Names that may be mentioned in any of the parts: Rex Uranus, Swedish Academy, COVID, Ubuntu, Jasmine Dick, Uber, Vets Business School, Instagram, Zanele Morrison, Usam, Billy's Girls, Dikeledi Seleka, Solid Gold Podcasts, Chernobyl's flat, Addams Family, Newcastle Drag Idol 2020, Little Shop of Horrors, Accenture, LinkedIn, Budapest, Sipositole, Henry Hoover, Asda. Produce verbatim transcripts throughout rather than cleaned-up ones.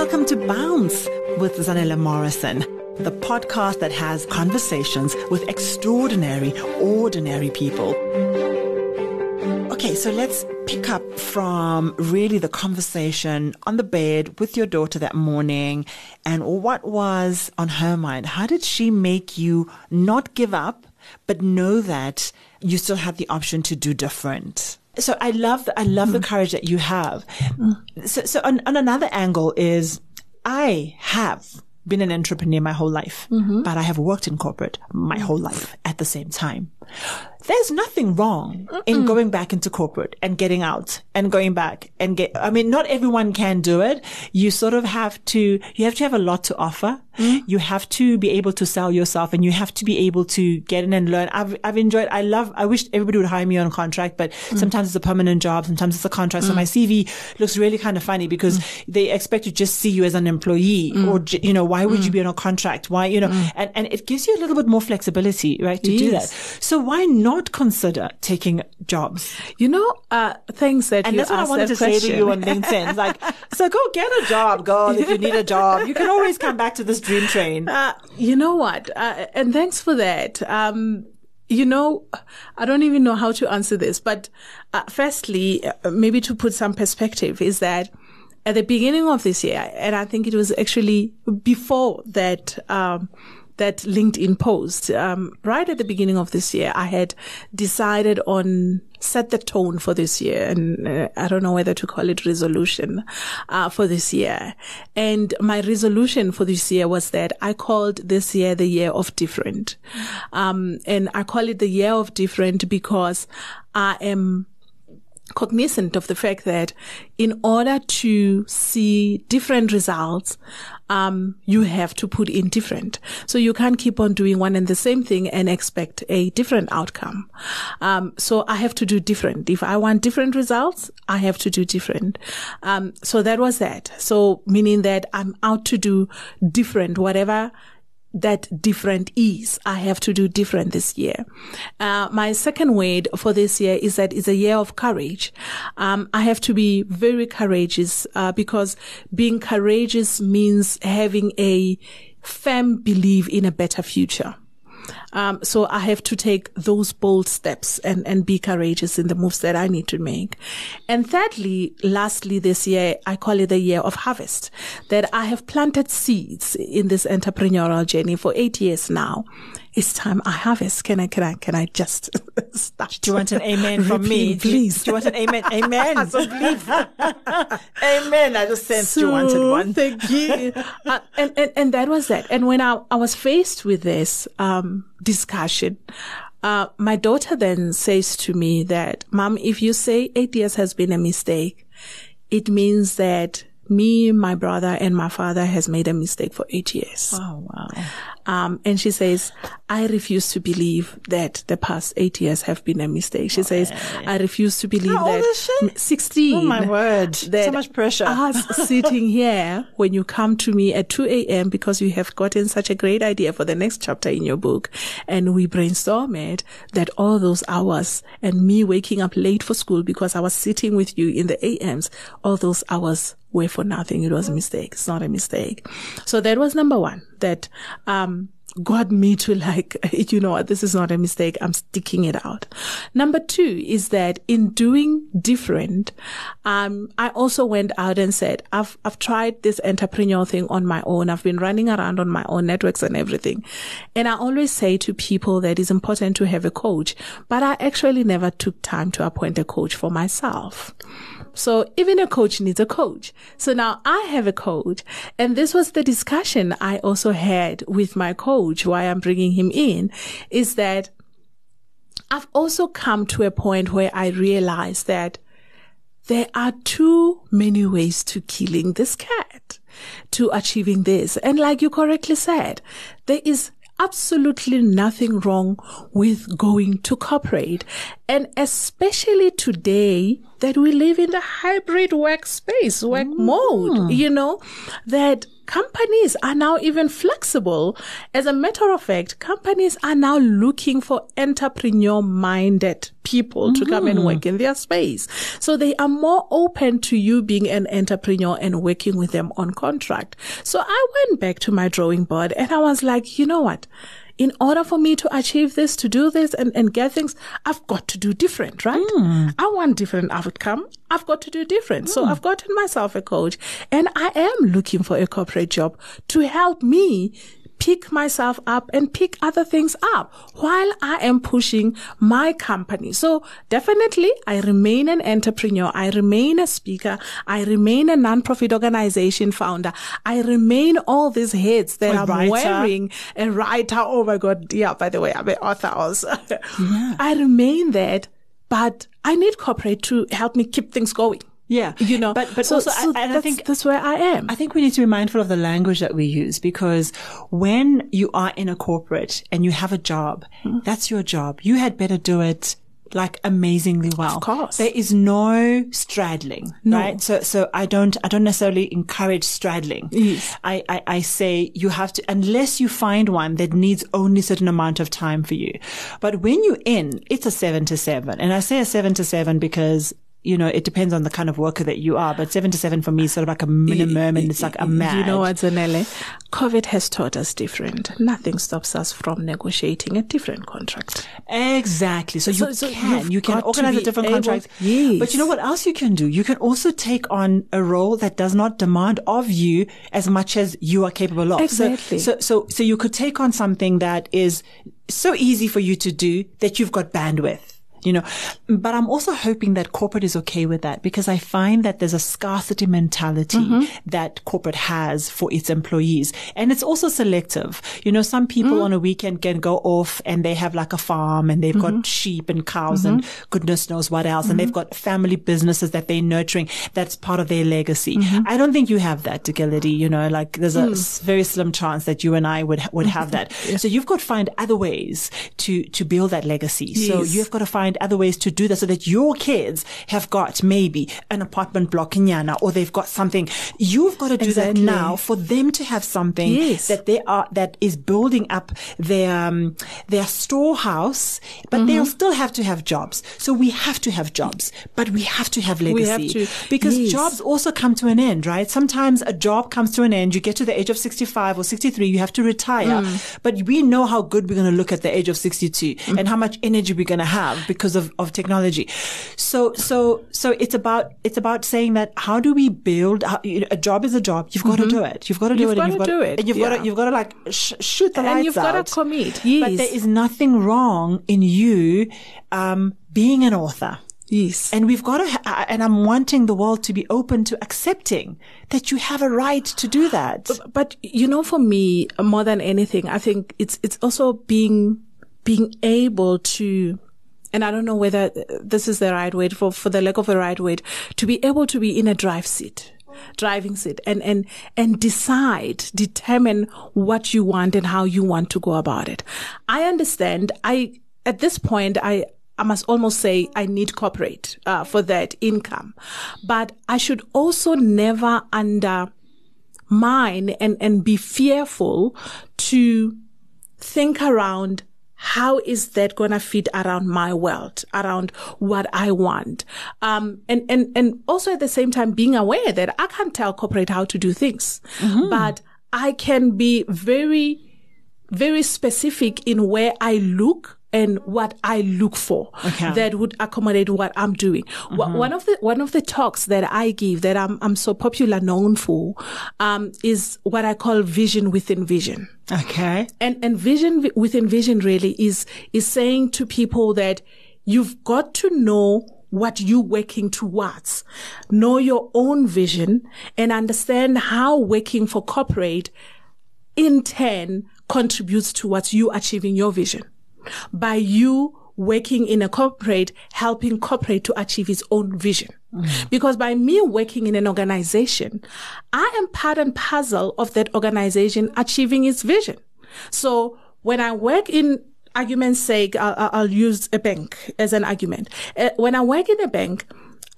Welcome to Bounce with Zanele Morrison, the podcast that has conversations with extraordinary, ordinary people. Okay, so let's pick up from really the conversation on the bed with your daughter that morning and what was on her mind. How did she make you not give up, but know that you still had the option to do different? So I love the, I love mm. the courage that you have. Mm. So, so on, on another angle is I have been an entrepreneur my whole life, mm-hmm. but I have worked in corporate my whole life at the same time. There's nothing wrong Mm-mm. in going back into corporate and getting out and going back and get, I mean, not everyone can do it. You sort of have to, you have to have a lot to offer. Mm. You have to be able to sell yourself and you have to be able to get in and learn. I've, I've enjoyed, I love, I wish everybody would hire me on contract, but mm. sometimes it's a permanent job. Sometimes it's a contract. Mm. So my C V looks really kind of funny because mm. they expect to just see you as an employee mm. or, you know, why would mm. you be on a contract? Why, you know, mm. and, and it gives you a little bit more flexibility, right? To yes. do that. So why not? Consider taking jobs. You know, uh, things that and you that's what I wanted to question. say to you on LinkedIn. Like, so go get a job, girl. If you need a job, you can always come back to this dream train. Uh, you know what? Uh, and thanks for that. Um, you know, I don't even know how to answer this, but uh, firstly, uh, maybe to put some perspective is that at the beginning of this year, and I think it was actually before that, um, that LinkedIn post, um, right at the beginning of this year, I had decided on set the tone for this year. And uh, I don't know whether to call it resolution, uh, for this year. And my resolution for this year was that I called this year the year of different. Um, and I call it the year of different because I am cognizant of the fact that in order to see different results, um, you have to put in different. So you can't keep on doing one and the same thing and expect a different outcome. Um, so I have to do different. If I want different results, I have to do different. Um, so that was that. So meaning that I'm out to do different, whatever that different is. I have to do different this year. Uh, my second word for this year is that it's a year of courage. Um, I have to be very courageous, uh, because being courageous means having a firm belief in a better future. Um, so I have to take those bold steps and, and be courageous in the moves that I need to make. And thirdly, lastly, this year, I call it the year of harvest, that I have planted seeds in this entrepreneurial journey for eight years now. It's time I harvest. Can I, can I, can I just start? Do you want an amen from me? Please. Do you want an amen? Amen. So please. Amen. I just sensed so, you wanted one. Thank you. uh, and, and, and that was that. And when I, I was faced with this, um, discussion, uh, my daughter then says to me that, Mom, if you say eight years has been a mistake, it means that me, my brother, and my father has made a mistake for eight years. Oh, wow. Um, and she says, I refuse to believe that the past eight years have been a mistake. She okay. says, I refuse to believe How that old is she? sixteen. Oh, my word. So much pressure. Us sitting here when you come to me at two a.m. because you have gotten such a great idea for the next chapter in your book. And we brainstorm it that all those hours and me waking up late for school because I was sitting with you in the A Ms, all those hours were for nothing. It was a mistake. It's not a mistake. So that was number one, that um got me to like, you know, this is not a mistake. I'm sticking it out. Number two is that in doing different, um, I also went out and said, I've, I've tried this entrepreneurial thing on my own. I've been running around on my own networks and everything. And I always say to people that it's important to have a coach, but I actually never took time to appoint a coach for myself. So even a coach needs a coach. So now I have a coach. And this was the discussion I also had with my coach, why I'm bringing him in, is that I've also come to a point where I realized that there are too many ways to killing this cat, to achieving this. And like you correctly said, there is absolutely nothing wrong with going to corporate. And especially today that we live in the hybrid workspace, work mm. mode, you know, that companies are now even flexible. As a matter of fact, companies are now looking for entrepreneur-minded people mm-hmm. to come and work in their space. So they are more open to you being an entrepreneur and working with them on contract. So I went back to my drawing board and I was like, you know what? In order for me to achieve this, to do this and, and get things, I've got to do different, right? Mm. I want different outcome. I've got to do different. Mm. So I've gotten myself a coach and I am looking for a corporate job to help me pick myself up and pick other things up while I am pushing my company. So definitely I remain an entrepreneur. I remain a speaker. I remain a nonprofit organization founder. I remain all these hats that I'm writer. wearing. A writer. Oh my God. Yeah. By the way, I'm an author also. Yeah. I remain that, but I need corporate to help me keep things going. Yeah, you know, but, but so, also, so I, and I think that's where I am. I think we need to be mindful of the language that we use, because when you are in a corporate and you have a job, mm. that's your job. You had better do it like amazingly well. Of course. There is no straddling, no. right? So, so I don't, I don't necessarily encourage straddling. Yes. I, I, I say you have to, unless you find one that needs only a certain amount of time for you. But when you're in, it's a seven to seven. And I say a seven to seven because you know, it depends on the kind of worker that you are, but seven to seven for me is sort of like a minimum and it's like a mad. You know what, Zanele? COVID has taught us different. Nothing stops us from negotiating a different contract. Exactly. So, so you so can. You can organize a different able, contract. Yes. But you know what else you can do? You can also take on a role that does not demand of you as much as you are capable of. Exactly. So, so, so, so you could take on something that is so easy for you to do that you've got bandwidth. You know, but I'm also hoping that corporate is okay with that, because I find that there's a scarcity mentality mm-hmm. that corporate has for its employees. And it's also selective. You know, some people mm-hmm. on a weekend can go off and they have like a farm and they've mm-hmm. got sheep and cows mm-hmm. and goodness knows what else. Mm-hmm. And they've got family businesses that they're nurturing. That's part of their legacy. Mm-hmm. I don't think you have that, Dikeledi. You know, like there's a mm. very slim chance that you and I would, would mm-hmm. have that. Yes. So you've got to find other ways to, to build that legacy. Yes. So you've got to find other ways to do that, so that your kids have got maybe an apartment block in Yana, or they've got something. You've got to do exactly. that now for them to have something yes. that they are, that is building up their um, their storehouse, but mm-hmm. they'll still have to have jobs. So we have to have jobs, but we have to have legacy. We have to, because yes. jobs also come to an end, right? Sometimes a job comes to an end. You get to the age of sixty-five or sixty-three, you have to retire. Mm. But we know how good we're going to look at the age of sixty-two mm. and how much energy we're going to have because because of, of technology. So, so, so it's about, it's about saying that how do we build how, you know, a job is a job. You've got mm-hmm. to do it. You've got to do you've it. Got and you've to got to do it. And you've yeah. got to, you've got to like sh- shoot the and lights out. And you've got out. to commit. Yes. But there is nothing wrong in you, um, being an author. Yes. And we've got to, ha- and I'm wanting the world to be open to accepting that you have a right to do that. But, but you know, for me, more than anything, I think it's, it's also being, being able to, and I don't know whether this is the right word, for, for the lack of a right word, to be able to be in a drive seat, driving seat, and, and, and decide, determine what you want and how you want to go about it. I understand. I, at this point, I, I must almost say I need corporate, uh, for that income, but I should also never undermine and, and be fearful to think around how is that going to fit around my world, around what I want? Um, and, and, and also at the same time being aware that I can't tell corporate how to do things, mm-hmm. but I can be very, very specific in where I look and what I look for okay. that would accommodate what I'm doing. Mm-hmm. One of the, one of the talks that I give that I'm, I'm so popular known for, um, is what I call vision within vision. Okay. And, and vision within vision really is, is saying to people that you've got to know what you're working towards, know your own vision and understand how working for corporate in turn contributes towards you achieving your vision. By you working in a corporate, helping corporate to achieve its own vision. Mm. Because by me working in an organization, I am part and parcel of that organization achieving its vision. So when I work in, argument's sake, I'll, I'll use a bank as an argument. Uh, when I work in a bank,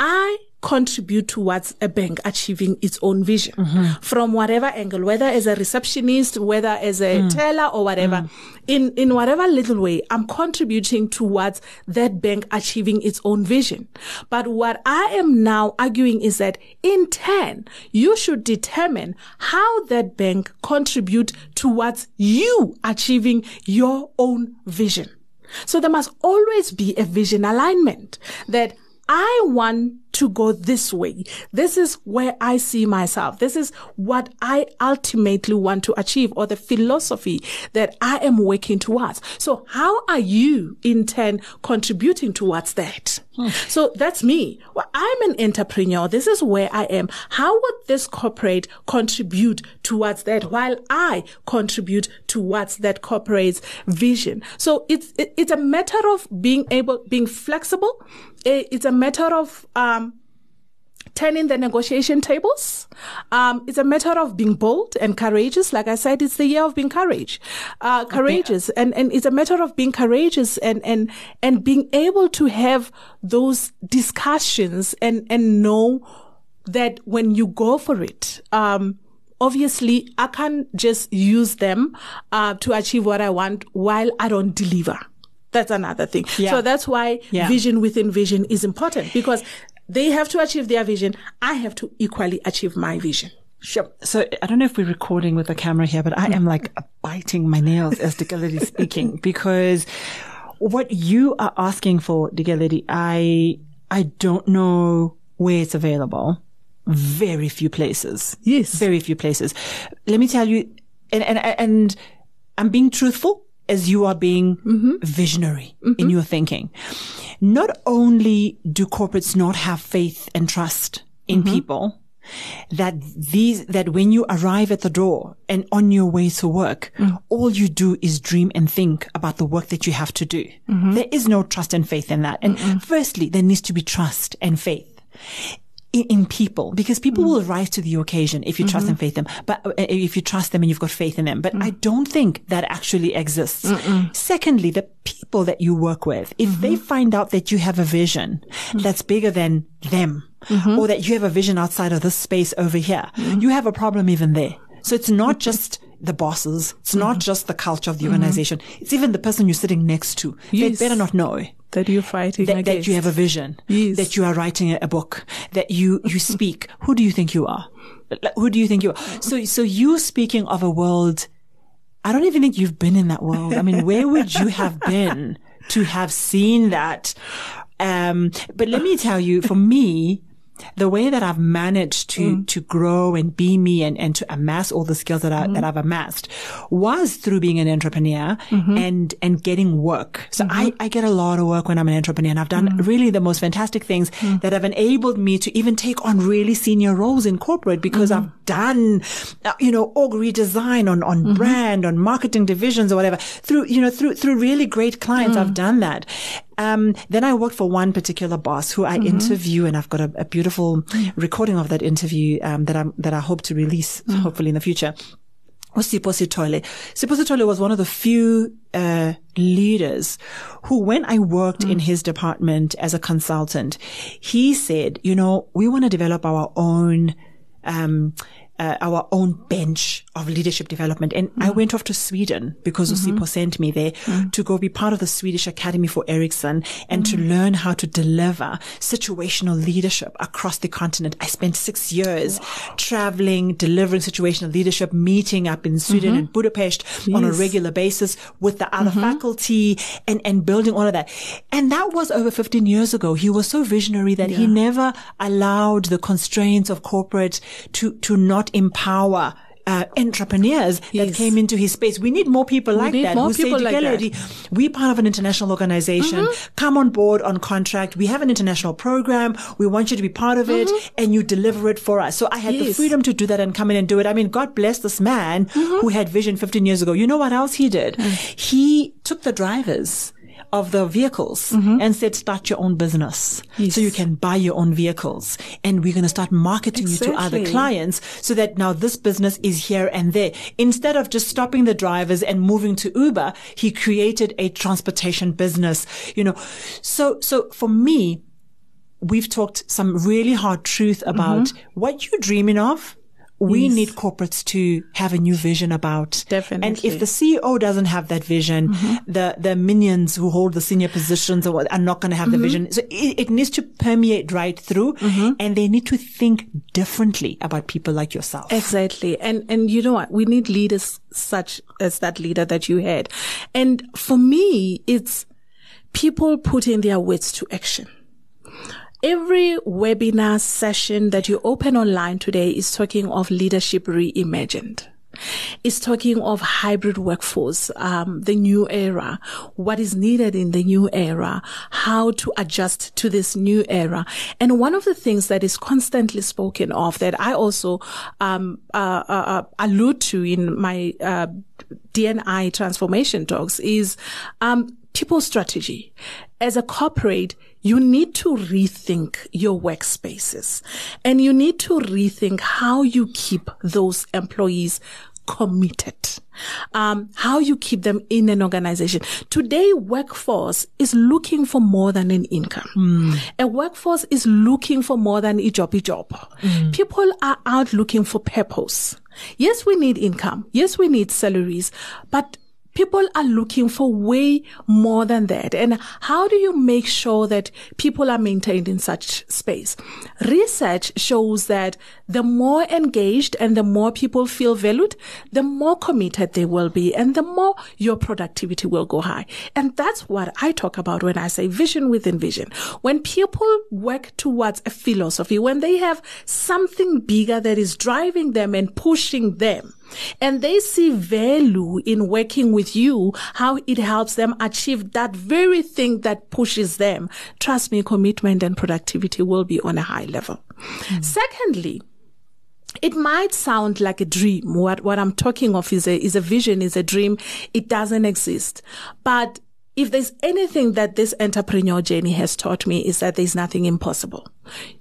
I contribute towards a bank achieving its own vision mm-hmm. from whatever angle, whether as a receptionist, whether as a mm. teller or whatever, mm. in, in whatever little way, I'm contributing towards that bank achieving its own vision. But what I am now arguing is that in turn, you should determine how that bank contribute towards you achieving your own vision. So there must always be a vision alignment that I want to go this way. This is where I see myself. This is what I ultimately want to achieve, or the philosophy that I am working towards. So how are you in turn contributing towards that? Hmm. So that's me. Well, I'm an entrepreneur. This is where I am. How would this corporate contribute towards that while I contribute towards that corporate's vision? So it's, it, it's a matter of being able, being flexible. It's a matter of um turning the negotiation tables. Um, it's a matter of being bold and courageous. Like I said, it's the year of being courage, uh, courageous. Okay. And, and it's a matter of being courageous and, and, and being able to have those discussions and, and know that when you go for it, um, obviously I can't just use them, uh, to achieve what I want while I don't deliver. That's another thing. Yeah. So that's why yeah. vision within vision is important, because they have to achieve their vision. I have to equally achieve my vision. Sure. So I don't know if we're recording with the camera here, but I am like biting my nails as Dikeledi is speaking, because what you are asking for, Dikeledi, I, I don't know where it's available. Very few places. Yes. Very few places. Let me tell you, and, and, and I'm being truthful. As you are being mm-hmm. visionary mm-hmm. in your thinking. Not only do corporates not have faith and trust in mm-hmm. people, that these, that when you arrive at the door and on your way to work, mm-hmm. all you do is dream and think about the work that you have to do. Mm-hmm. There is no trust and faith in that. And mm-hmm. firstly, there needs to be trust and faith in, in people, because people mm-hmm. will rise to the occasion if you mm-hmm. trust and faith them, but uh, if you trust them and you've got faith in them. But mm-hmm. I don't think that actually exists. Mm-mm. Secondly, the people that you work with, if mm-hmm. they find out that you have a vision mm-hmm. that's bigger than them, mm-hmm. or that you have a vision outside of this space over here, mm-hmm. you have a problem even there. So it's not just the bosses. It's mm-hmm. not just the culture of the mm-hmm. organization. It's even the person you're sitting next to. Yes. They better not know. That you're fighting that, against. That you have a vision. Yes. That you are writing a book. That you, you speak. Who do you think you are? Who do you think you are? So, so you speaking of a world, I don't even think you've been in that world. I mean, where would you have been to have seen that? Um, but let me tell you, for me, the way that I've managed to, mm. to grow and be me and, and to amass all the skills that I, mm. that I've amassed was through being an entrepreneur mm-hmm. and, and getting work. So mm-hmm. I, I get a lot of work when I'm an entrepreneur, and I've done mm. really the most fantastic things mm. that have enabled me to even take on really senior roles in corporate, because mm-hmm. I've done, you know, org redesign on, on mm-hmm. brand, on marketing divisions or whatever through, you know, through, through really great clients. Mm. I've done that. Um, then I worked for one particular boss who I mm-hmm. interview, and I've got a, a beautiful recording of that interview, um, that I, that I hope to release mm-hmm. hopefully in the future. Was Sipositole. Sipositole was one of the few, uh, leaders who, when I worked mm-hmm. in his department as a consultant, he said, you know, we want to develop our own, um, Uh, our own bench of leadership development. And mm. I went off to Sweden because mm-hmm. Sipo sent me there mm. to go be part of the Swedish Academy for Ericsson and mm. to learn how to deliver situational leadership across the continent. I spent six years wow. traveling, delivering situational leadership, meeting up in Sweden mm-hmm. and Budapest yes. on a regular basis with the other mm-hmm. faculty and, and building all of that. And that was over fifteen years ago. He was so visionary that yeah. he never allowed the constraints of corporate to, to not empower uh, entrepreneurs yes. that came into his space. We need more people like that. More who people say, like that. We're part of an international organization. Mm-hmm. Come on board on contract. We have an international program. We want you to be part of mm-hmm. it, and you deliver it for us. So I had yes. the freedom to do that and come in and do it. I mean, God bless this man mm-hmm. who had vision fifteen years ago. You know what else he did? Mm-hmm. He took the drivers of the vehicles mm-hmm. and said, start your own business. Yes. So you can buy your own vehicles, and we're going to start marketing exactly. you to other clients, so that now this business is here and there. Instead of just stopping the drivers and moving to Uber, he created a transportation business, you know. So, so for me, we've talked some really hard truth about mm-hmm. what you're dreaming of. We yes. need corporates to have a new vision about. Definitely. And if the C E O doesn't have that vision, mm-hmm. the, the minions who hold the senior positions are, are not going to have mm-hmm. the vision. So it, it needs to permeate right through mm-hmm. and they need to think differently about people like yourself. Exactly. And, and you know what? We need leaders such as that leader that you had. And for me, it's people putting their words to action. Every webinar session that you open online today is talking of leadership reimagined. It's talking of hybrid workforce, um, the new era, what is needed in the new era, how to adjust to this new era. And one of the things that is constantly spoken of that I also um, uh, uh, allude to in my uh, D and I transformation talks is um, people strategy. As a corporate, you need to rethink your workspaces and you need to rethink how you keep those employees committed, um, how you keep them in an organization. Today, workforce is looking for more than an income. Mm. A workforce is looking for more than a jobby job. Mm. People are out looking for purpose. Yes, we need income. Yes, we need salaries, but people are looking for way more than that. And how do you make sure that people are maintained in such space? Research shows that the more engaged and the more people feel valued, the more committed they will be and the more your productivity will go high. And that's what I talk about when I say vision within vision. When people work towards a philosophy, when they have something bigger that is driving them and pushing them, and they see value in working with you, how it helps them achieve that very thing that pushes them. Trust me, commitment and productivity will be on a high level. Mm. Secondly, it might sound like a dream. What, what I'm talking of is a, is a vision, is a dream. It doesn't exist. But if there's anything that this entrepreneurial journey has taught me is that there's nothing impossible.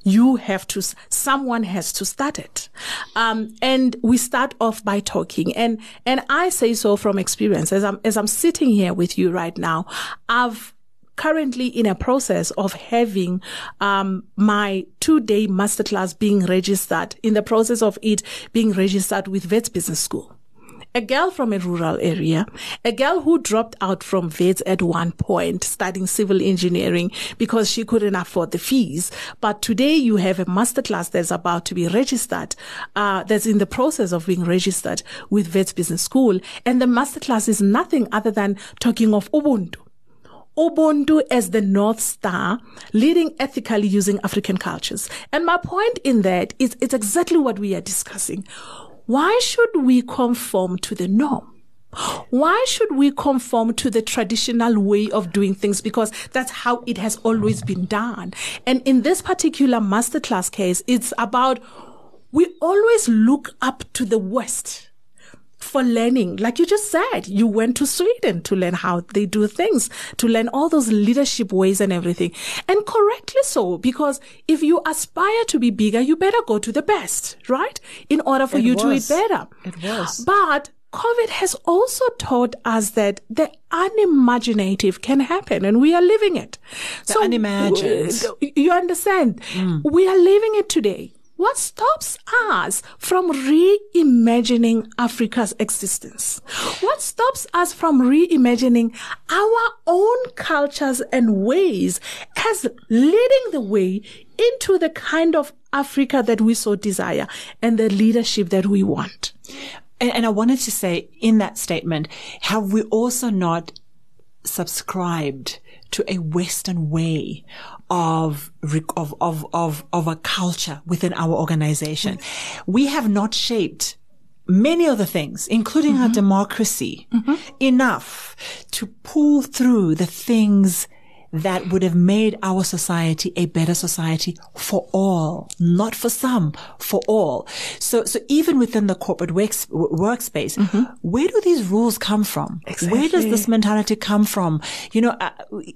You have to, someone has to start it. Um, and we start off by talking. And, and I say so from experience. As I'm, as I'm sitting here with you right now, I've currently in a process of having, um, my two day masterclass being registered, in the process of it being registered with Vets Business School. A girl from a rural area, a girl who dropped out from Vets at one point, studying civil engineering because she couldn't afford the fees. But today you have a masterclass that's about to be registered, uh, that's in the process of being registered with Vets Business School. And the masterclass is nothing other than talking of Ubuntu. Ubuntu as the North Star, leading ethically using African cultures. And my point in that is it's exactly what we are discussing. Why should we conform to the norm? Why should we conform to the traditional way of doing things? Because that's how it has always been done. And in this particular masterclass case, it's about we always look up to the West for learning. Like you just said, you went to Sweden to learn how they do things, to learn all those leadership ways and everything. And correctly so, because if you aspire to be bigger, you better go to the best, right? In order for it you was. to eat better. It was. But COVID has also taught us that the unimaginative can happen and we are living it. The so unimagined. You understand? Mm. We are living it today. What stops us from reimagining Africa's existence? What stops us from reimagining our own cultures and ways as leading the way into the kind of Africa that we so desire and the leadership that we want? And, and I wanted to say in that statement, have we also not subscribed to a Western way of, of, of, of, of a culture within our organization? Mm-hmm. We have not shaped many other things, including mm-hmm. our democracy, mm-hmm. enough to pull through the things that would have made our society a better society for all, not for some, for all. So, so even within the corporate work, workspace, mm-hmm. where do these rules come from? Exactly. Where does this mentality come from? You know, uh,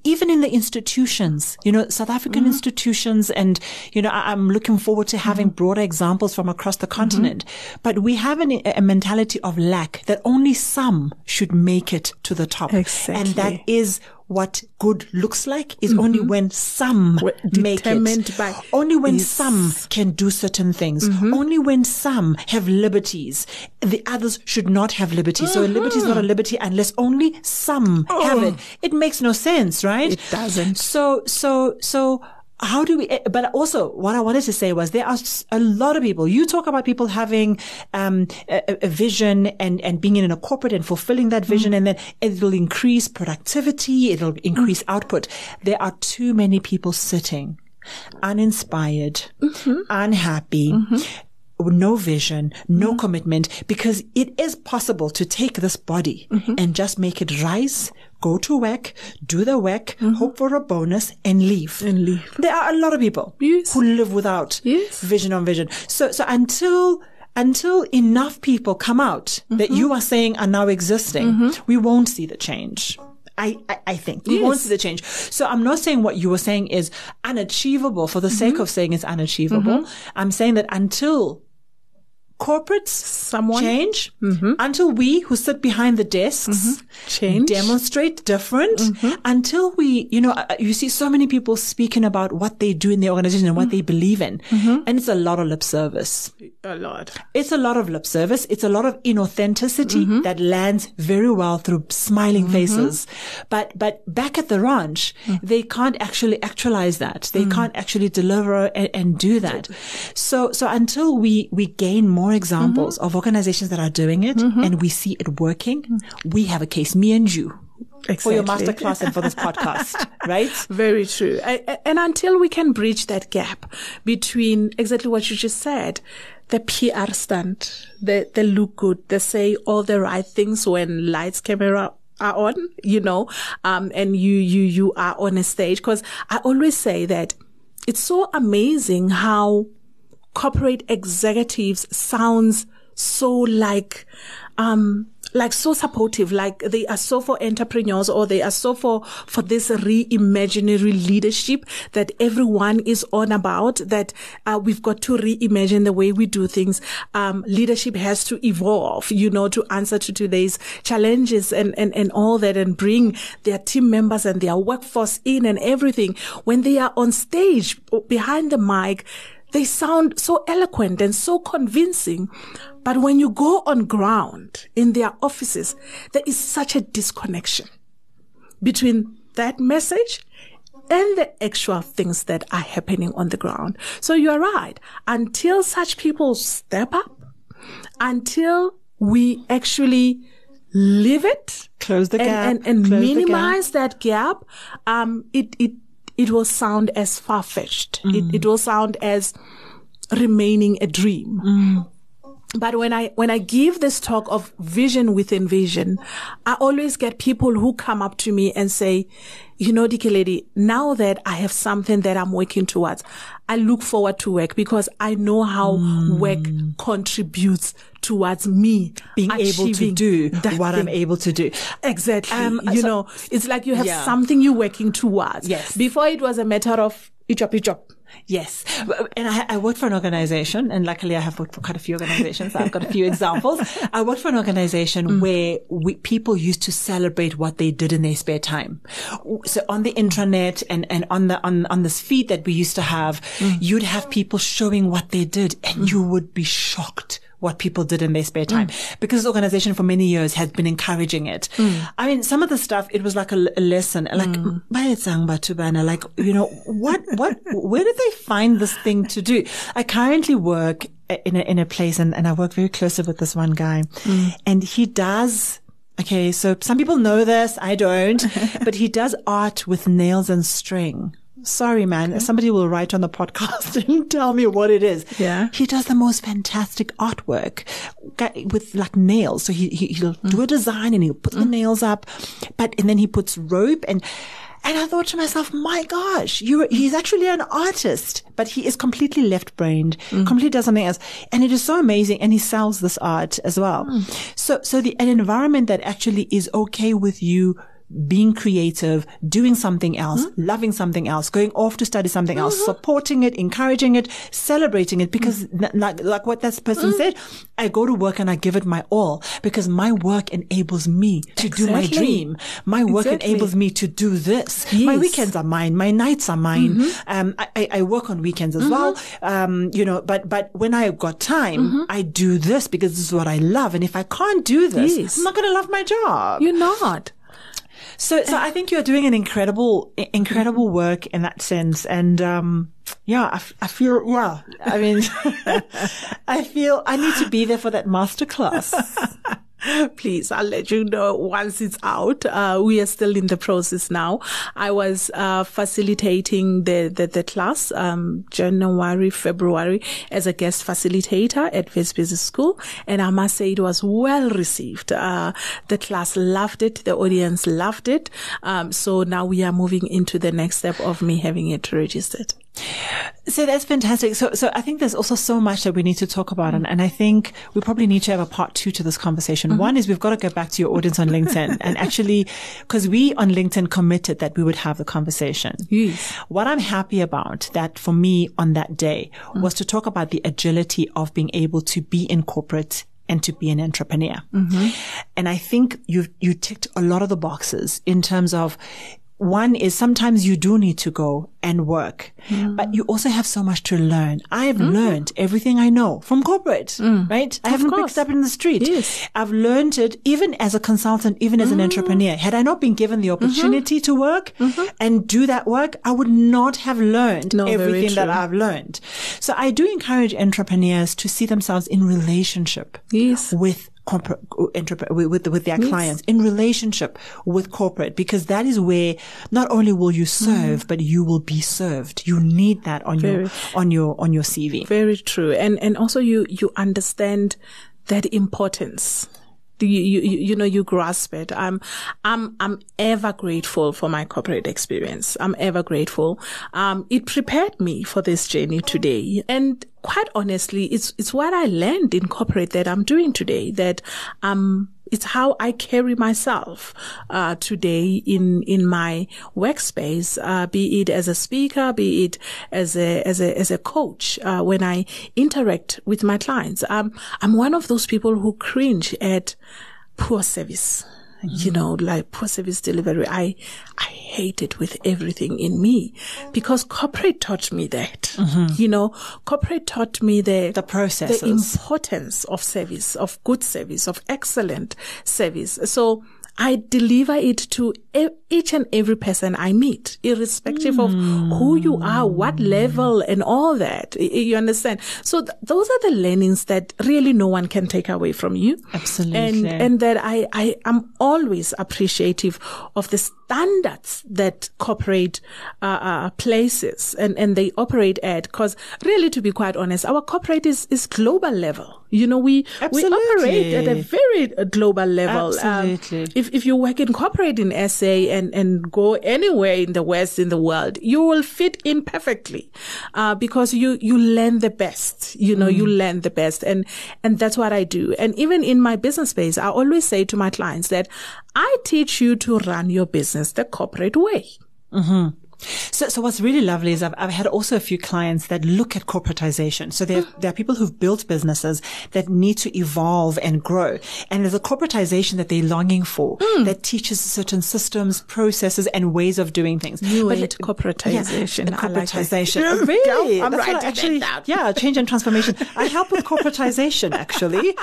even in the institutions, you know, South African mm-hmm. institutions, and, you know, I, I'm looking forward to having mm-hmm. broader examples from across the continent, mm-hmm. but we have an, a mentality of lack that only some should make it to the top. Exactly. And that is what good looks like is mm-hmm. only when some We're make it. By only when yes. some can do certain things. Mm-hmm. Only when some have liberties. The others should not have liberties. Mm-hmm. So a liberty is not a liberty unless only some oh. have it. It makes no sense, right? It doesn't. So, so, so. How do we, but also what I wanted to say was there are a lot of people, you talk about people having um, a, a vision and, and being in a corporate and fulfilling that vision mm. and then it'll increase productivity, it'll increase mm. output. There are too many people sitting uninspired, mm-hmm. unhappy, mm-hmm. no vision, no mm-hmm. commitment, because it is possible to take this body mm-hmm. and just make it rise, go to work, do the work, mm-hmm. hope for a bonus, and leave. And leave. There are a lot of people yes. who live without yes. vision on vision. So, so until until enough people come out mm-hmm. that you are saying are now existing, mm-hmm. we won't see the change. I, I, I think. Yes. We won't see the change. So I'm not saying what you were saying is unachievable for the mm-hmm. sake of saying it's unachievable. Mm-hmm. I'm saying that until corporates Someone. change, mm-hmm. until we who sit behind the desks mm-hmm. change, demonstrate different, mm-hmm. until we, you know, you see so many people speaking about what they do in the organization and what mm-hmm. they believe in. Mm-hmm. And it's a lot of lip service. A lot. It's a lot of lip service. It's a lot of inauthenticity mm-hmm. that lands very well through smiling mm-hmm. faces. But, but back at the ranch, mm-hmm. they can't actually actualize that. They mm-hmm. can't actually deliver and, and do that. So, so until we, we gain more examples mm-hmm. of organizations that are doing it mm-hmm. and we see it working, mm-hmm. we have a case, me and you, exactly. for your masterclass and for this podcast, right? Very true. I, and until we can bridge that gap between exactly what you just said, the P R stunt, the, the look good, they say all the right things when lights, camera are on, you know, um, and you, you, you are on a stage. Because I always say that it's so amazing how corporate executives sounds so like, um, like so supportive, like they are so for entrepreneurs or they are so for, for this reimaginary leadership that everyone is on about, that uh, we've got to reimagine the way we do things. Um, leadership has to evolve, you know, to answer to today's challenges and, and, and all that, and bring their team members and their workforce in and everything. When they are on stage behind the mic, they sound so eloquent and so convincing. But when you go on ground in their offices, there is such a disconnection between that message and the actual things that are happening on the ground. So you are right. Until such people step up, until we actually live it, close the gap, and, and, and minimize gap. that gap, um, it, it, it will sound as far-fetched. Mm. It, it will sound as remaining a dream. Mm. But when I, when I give this talk of vision within vision, I always get people who come up to me and say, you know, Dikeledi, now that I have something that I'm working towards, I look forward to work because I know how mm. work contributes towards me being able to do what thing. I'm able to do. Exactly. Um, you so, know, it's like you have yeah. something you're working towards. Yes. Before it was a matter of you chop, you chop. Yes. And I, I work for an organization, and luckily I have worked for quite a few organizations. So I've got a few examples. I worked for an organization mm. where we, people used to celebrate what they did in their spare time. So on the intranet and, and on the, on, on this feed that we used to have, mm. you'd have people showing what they did, and mm. you would be shocked what people did in their spare time, mm. because this organization for many years has been encouraging it. Mm. I mean, some of the stuff, it was like a, a lesson, like, mm. like, you know, what, what, where did they find this thing to do? I currently work in a, in a place and, and I work very closely with this one guy mm. and he does, okay, so some people know this, I don't, but he does art with nails and string. Sorry, man. Okay. Somebody will write on the podcast and tell me what it is. Yeah. He does the most fantastic artwork with like nails. So he, he, he'll mm. do a design and he'll put mm. the nails up, but, and then he puts rope and, and I thought to myself, my gosh, you, he's actually an artist, but he is completely left-brained, mm. completely does something else. And it is so amazing. And he sells this art as well. Mm. So, so the, an environment that actually is okay with you being creative, doing something else, mm-hmm. loving something else, going off to study something mm-hmm. else, supporting it, encouraging it, celebrating it. Because mm-hmm. like, like what that person mm-hmm. said, I go to work and I give it my all because my work enables me to exactly. do my dream. My work exactly. enables me to do this. Yes. My weekends are mine. My nights are mine. Mm-hmm. Um, I, I work on weekends as mm-hmm. well. Um, you know, but, but when I've got time, mm-hmm. I do this because this is what I love. And if I can't do this, yes. I'm not going to love my job. You're not. So, so I think you're doing an incredible, incredible work in that sense. And, um, yeah, I, f- I feel, well, I mean, I feel I need to be there for that masterclass. Please, I'll let you know once it's out. Uh, we are still in the process now. I was, uh, facilitating the, the, the class, um, January, February as a guest facilitator at Vets Business School. And I must say it was well received. Uh, the class loved it. The audience loved it. Um, so now we are moving into the next step of me having it registered. So that's fantastic. So, so I think there's also so much that we need to talk about. And, and I think we probably need to have a part two to this conversation. Mm-hmm. One is we've got to get back to your audience on LinkedIn and actually, cause we on LinkedIn committed that we would have the conversation. Yes. What I'm happy about that for me on that day mm-hmm. was to talk about the agility of being able to be in corporate and to be an entrepreneur. Mm-hmm. And I think you've, you ticked a lot of the boxes in terms of one is sometimes you do need to go and work, mm. but you also have so much to learn. I've mm. learned everything I know from corporate, mm. right? I of haven't course. Picked up in the street. Yes. I've learned it even as a consultant, even as mm. an entrepreneur. Had I not been given the opportunity mm-hmm. to work mm-hmm. and do that work, I would not have learned no, everything that I've learned. So I do encourage entrepreneurs to see themselves in relationship yes. with Corporate, with, with their yes. clients, in relationship with corporate, because that is where not only will you serve, mm. but you will be served. You need that on very, your, on your, on your C V. Very true. And, and also you, you understand that importance. You, you, you know, you grasp it. I'm, I'm, I'm ever grateful for my corporate experience. I'm ever grateful. Um, it prepared me for this journey today. And quite honestly, it's, it's what I learned in corporate that I'm doing today, that um it's how I carry myself, uh, today in, in my workspace, uh, be it as a speaker, be it as a, as a, as a coach, uh, when I interact with my clients. Um, I'm one of those people who cringe at poor service. You know, like poor service delivery. I, I hate it with everything in me because corporate taught me that, mm-hmm. you know, corporate taught me the, the processes, the importance of service, of good service, of excellent service. So I deliver it to each and every person I meet, irrespective mm. of who you are, what level and all that. You understand? So th- those are the learnings that really no one can take away from you. Absolutely. And, and that I, I am always appreciative of the standards that corporate uh, uh, places and, and they operate at. Cause really, to be quite honest, our corporate is, is global level. You know, we, Absolutely. we operate at a very global level. Absolutely. Um, if, if you work in corporate in S A and, and go anywhere in the West, in the world, you will fit in perfectly, uh, because you, you learn the best, you know, mm. you learn the best. And, and that's what I do. And even in my business space, I always say to my clients that I teach you to run your business the corporate way. Mm-hmm. So, so what's really lovely is I've, I've had also a few clients that look at corporatization. So there, there are people who've built businesses that need to evolve and grow. And there's a corporatization that they're longing for mm. that teaches certain systems, processes, and ways of doing things. New but it, corporatization. Yeah, corporatization. I like that. Really? I'm That's right. Actually, that. Yeah, change and transformation. I help with corporatization, actually.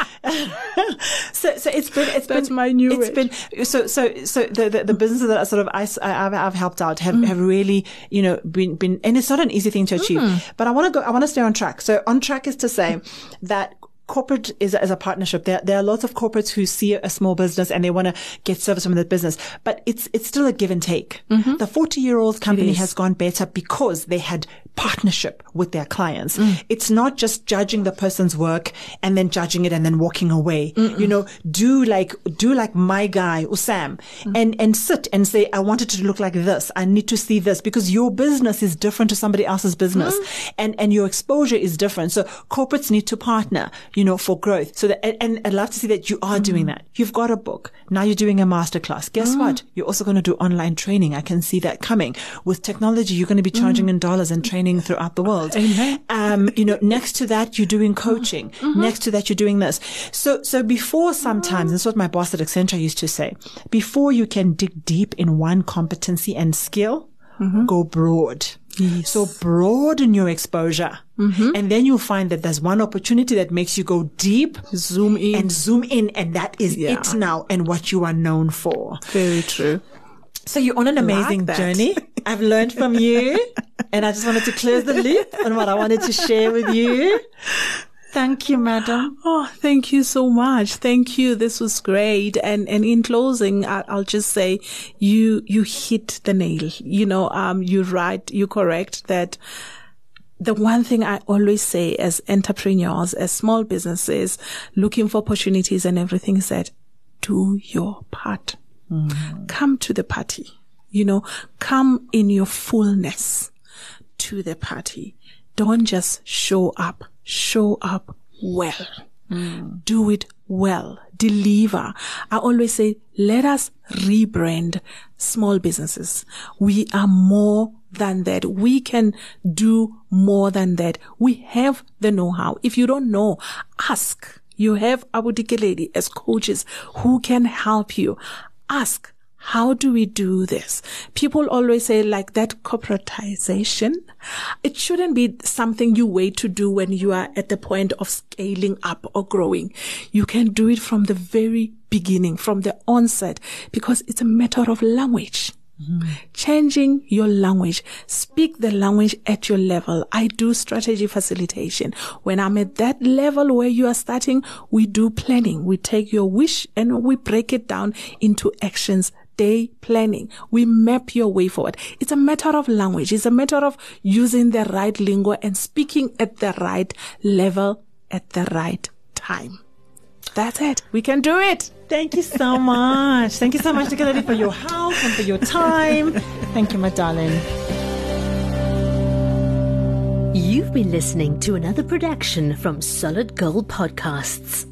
so, so it's been, it's That's been, my new it's word. been, so, so, so the, the, the businesses that I sort of, I, I've, I've helped out have, mm. have really, you know, been, been, and it's not an easy thing to achieve, mm. but I want to go, I want to stay on track. So on track is to say that corporate is, is a partnership. There, there are lots of corporates who see a small business and they want to get service from the business, but it's, it's still a give and take. Mm-hmm. The forty year old company has gone better because they had partnership with their clients. Mm. It's not just judging the person's work and then judging it and then walking away. Mm-mm. You know, do like, do like my guy, Usam, mm. and, and sit and say, I want it to look like this. I need to see this, because your business is different to somebody else's business, mm. and, and your exposure is different. So corporates need to partner, you know, for growth. So that, and, and I'd love to see that you are mm. doing that. You've got a book. Now you're doing a masterclass. Guess mm. what? You're also going to do online training. I can see that coming. With technology, you're going to be charging mm. in dollars and training throughout the world. Amen. Um, you know, next to that, you're doing coaching. Mm-hmm. Next to that, you're doing this. So, so before sometimes, this is what my boss at Accenture used to say, before you can dig deep in one competency and skill, mm-hmm. go broad. Yes. So broaden your exposure. Mm-hmm. And then you'll find that there's one opportunity that makes you go deep, zoom in, and zoom in. And that is yeah. it now, and what you are known for. Very true. So you're on an amazing like journey. I've learned from you, and I just wanted to close the loop on what I wanted to share with you. Thank you, madam. Oh, thank you so much. Thank you. This was great. And, and in closing, I, I'll just say you, you hit the nail. You know, um, you're right. You're correct that the one thing I always say as entrepreneurs, as small businesses looking for opportunities and everything, is that do your part. Mm. Come to the party, you know, come in your fullness to the party. Don't just show up, show up well, mm. do it well, deliver. I always say, let us rebrand small businesses. We are more than that. We can do more than that. We have the know-how. If you don't know, ask. You have our Dikeledi as coaches who can help you. Ask, how do we do this? People always say, like, that corporatization, it shouldn't be something you wait to do when you are at the point of scaling up or growing. You can do it from the very beginning, from the onset, because it's a matter of language. Mm-hmm. Changing your language. Speak the language at your level. I do strategy facilitation. When I'm at that level where you are starting, we do planning. We take your wish and we break it down into actions. Day planning. We map your way forward. It's a matter of language. It's a matter of using the right lingo and speaking at the right level at the right time. That's it. We can do it. Thank you so much. Thank you so much, Dikeledi, for your help and for your time. Thank you, my darling. You've been listening to another production from Solid Gold Podcasts.